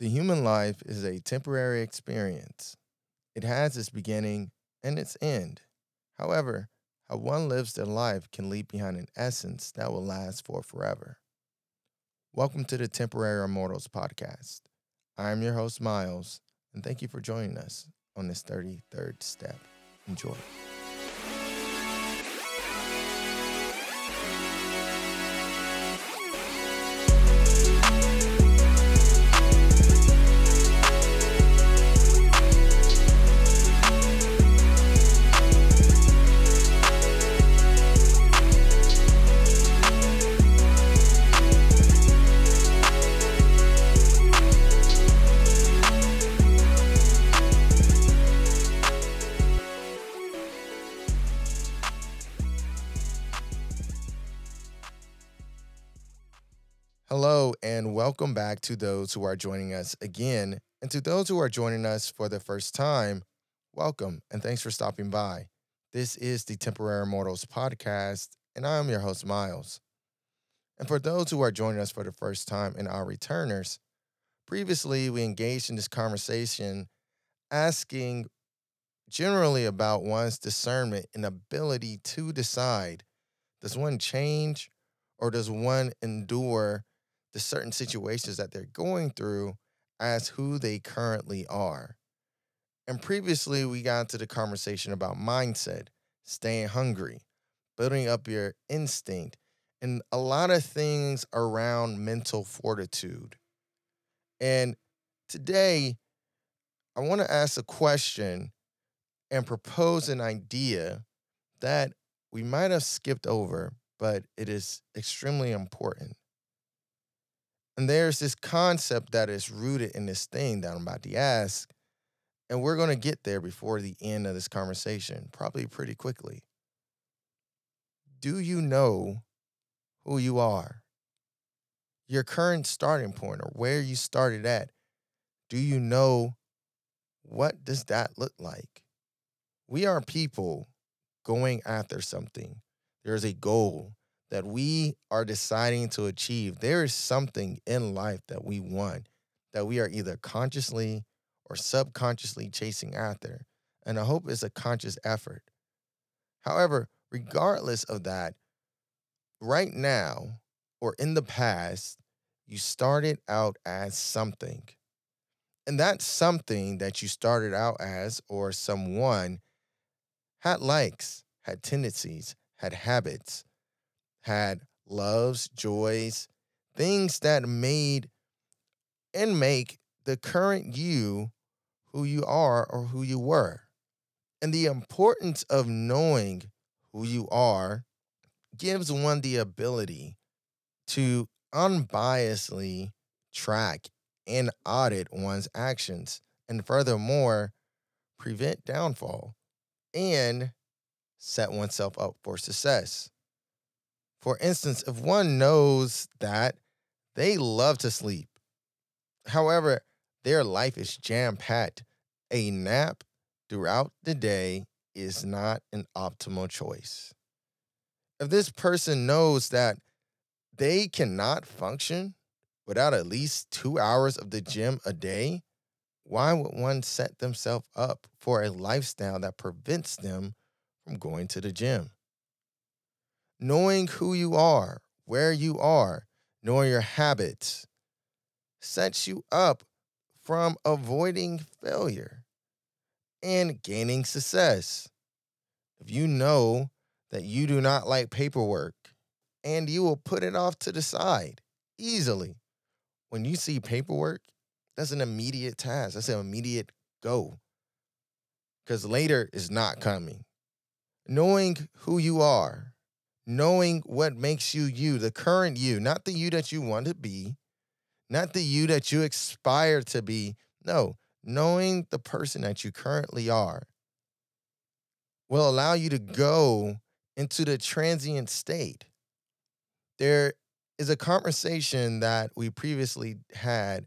The human life is a temporary experience. It has its beginning and its end. However, how one lives their life can leave behind an essence that will last for forever. Welcome to the Temporary Immortals Podcast. I am your host, Miles, and thank you for joining us on this 33rd step. Enjoy. Hello, and welcome back to those who are joining us again. And to those who are joining us for the first time, welcome, and thanks for stopping by. This is the Temporary Immortals Podcast, and I am your host, Miles. And for those who are joining us for the first time and our returners, previously we engaged in this conversation asking generally about one's discernment and ability to decide, does one change or does one endure the certain situations that they're going through as who they currently are? And previously, we got to the conversation about mindset, staying hungry, building up your instinct, and a lot of things around mental fortitude. And today, I want to ask a question and propose an idea that we might have skipped over, but it is extremely important. And there's this concept that is rooted in this thing that I'm about to ask, and we're going to get there before the end of this conversation, probably pretty quickly. Do you know who you are? Your current starting point or where you started at, do you know what does that look like? We are people going after something. There's a goal that we are deciding to achieve. There is something in life that we want, that we are either consciously or subconsciously chasing after. And I hope it's a conscious effort. However, regardless of that, right now or in the past, you started out as something. And that something that you started out as or someone had likes, had tendencies, had habits, had loves, joys, things that made and make the current you who you are or who you were. And the importance of knowing who you are gives one the ability to unbiasedly track and audit one's actions, and furthermore, prevent downfall and set oneself up for success. For instance, if one knows that they love to sleep, however, their life is jam-packed, a nap throughout the day is not an optimal choice. If this person knows that they cannot function without at least 2 hours of the gym a day, why would one set themselves up for a lifestyle that prevents them from going to the gym? Knowing who you are, where you are, knowing your habits sets you up from avoiding failure and gaining success. If you know that you do not like paperwork and you will put it off to the side easily, when you see paperwork, that's an immediate task. That's an immediate go because later is not coming. Knowing who you are, knowing what makes you you, the current you, not the you that you want to be, not the you that you aspire to be. No, knowing the person that you currently are will allow you to go into the transient state. There is a conversation that we previously had,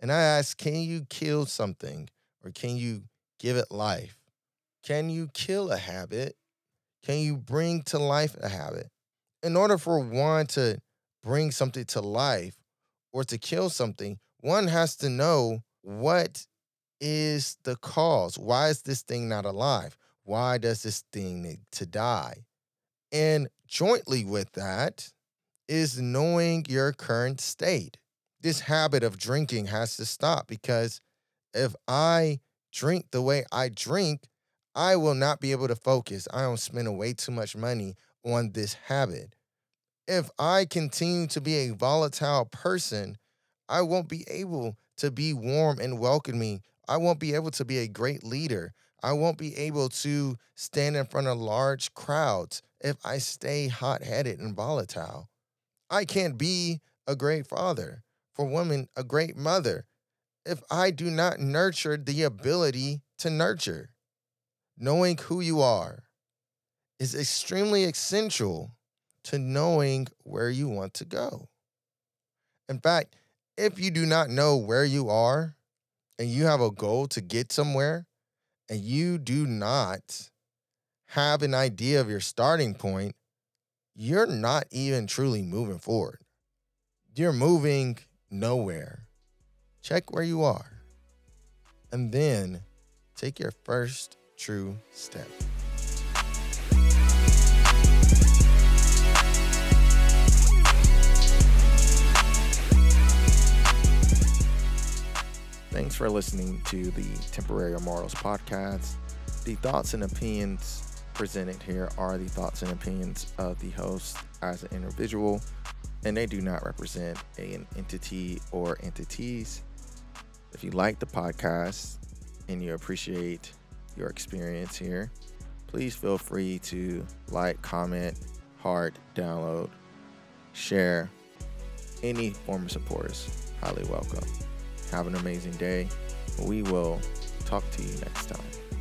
and I asked, can you kill something or can you give it life? Can you kill a habit? Can you bring to life a habit? In order for one to bring something to life or to kill something, one has to know, what is the cause? Why is this thing not alive? Why does this thing need to die? And jointly with that is knowing your current state. This habit of drinking has to stop, because if I drink the way I drink, I will not be able to focus. I am spending way too much money on this habit. If I continue to be a volatile person, I won't be able to be warm and welcoming. I won't be able to be a great leader. I won't be able to stand in front of large crowds if I stay hot-headed and volatile. I can't be a great father. For women, a great mother, if I do not nurture the ability to nurture. Knowing who you are is extremely essential to knowing where you want to go. In fact, if you do not know where you are and you have a goal to get somewhere and you do not have an idea of your starting point, you're not even truly moving forward. You're moving nowhere. Check where you are, and then take your first true step. Thanks for listening to the Temporary Immortals Podcast. The thoughts and opinions presented here are the thoughts and opinions of the host as an individual, and they do not represent an entity or entities. If you like the podcast and you appreciate your experience here, please feel free to like, comment, heart, download, share. Any form of support is highly welcome. Have an amazing day. We will talk to you next time.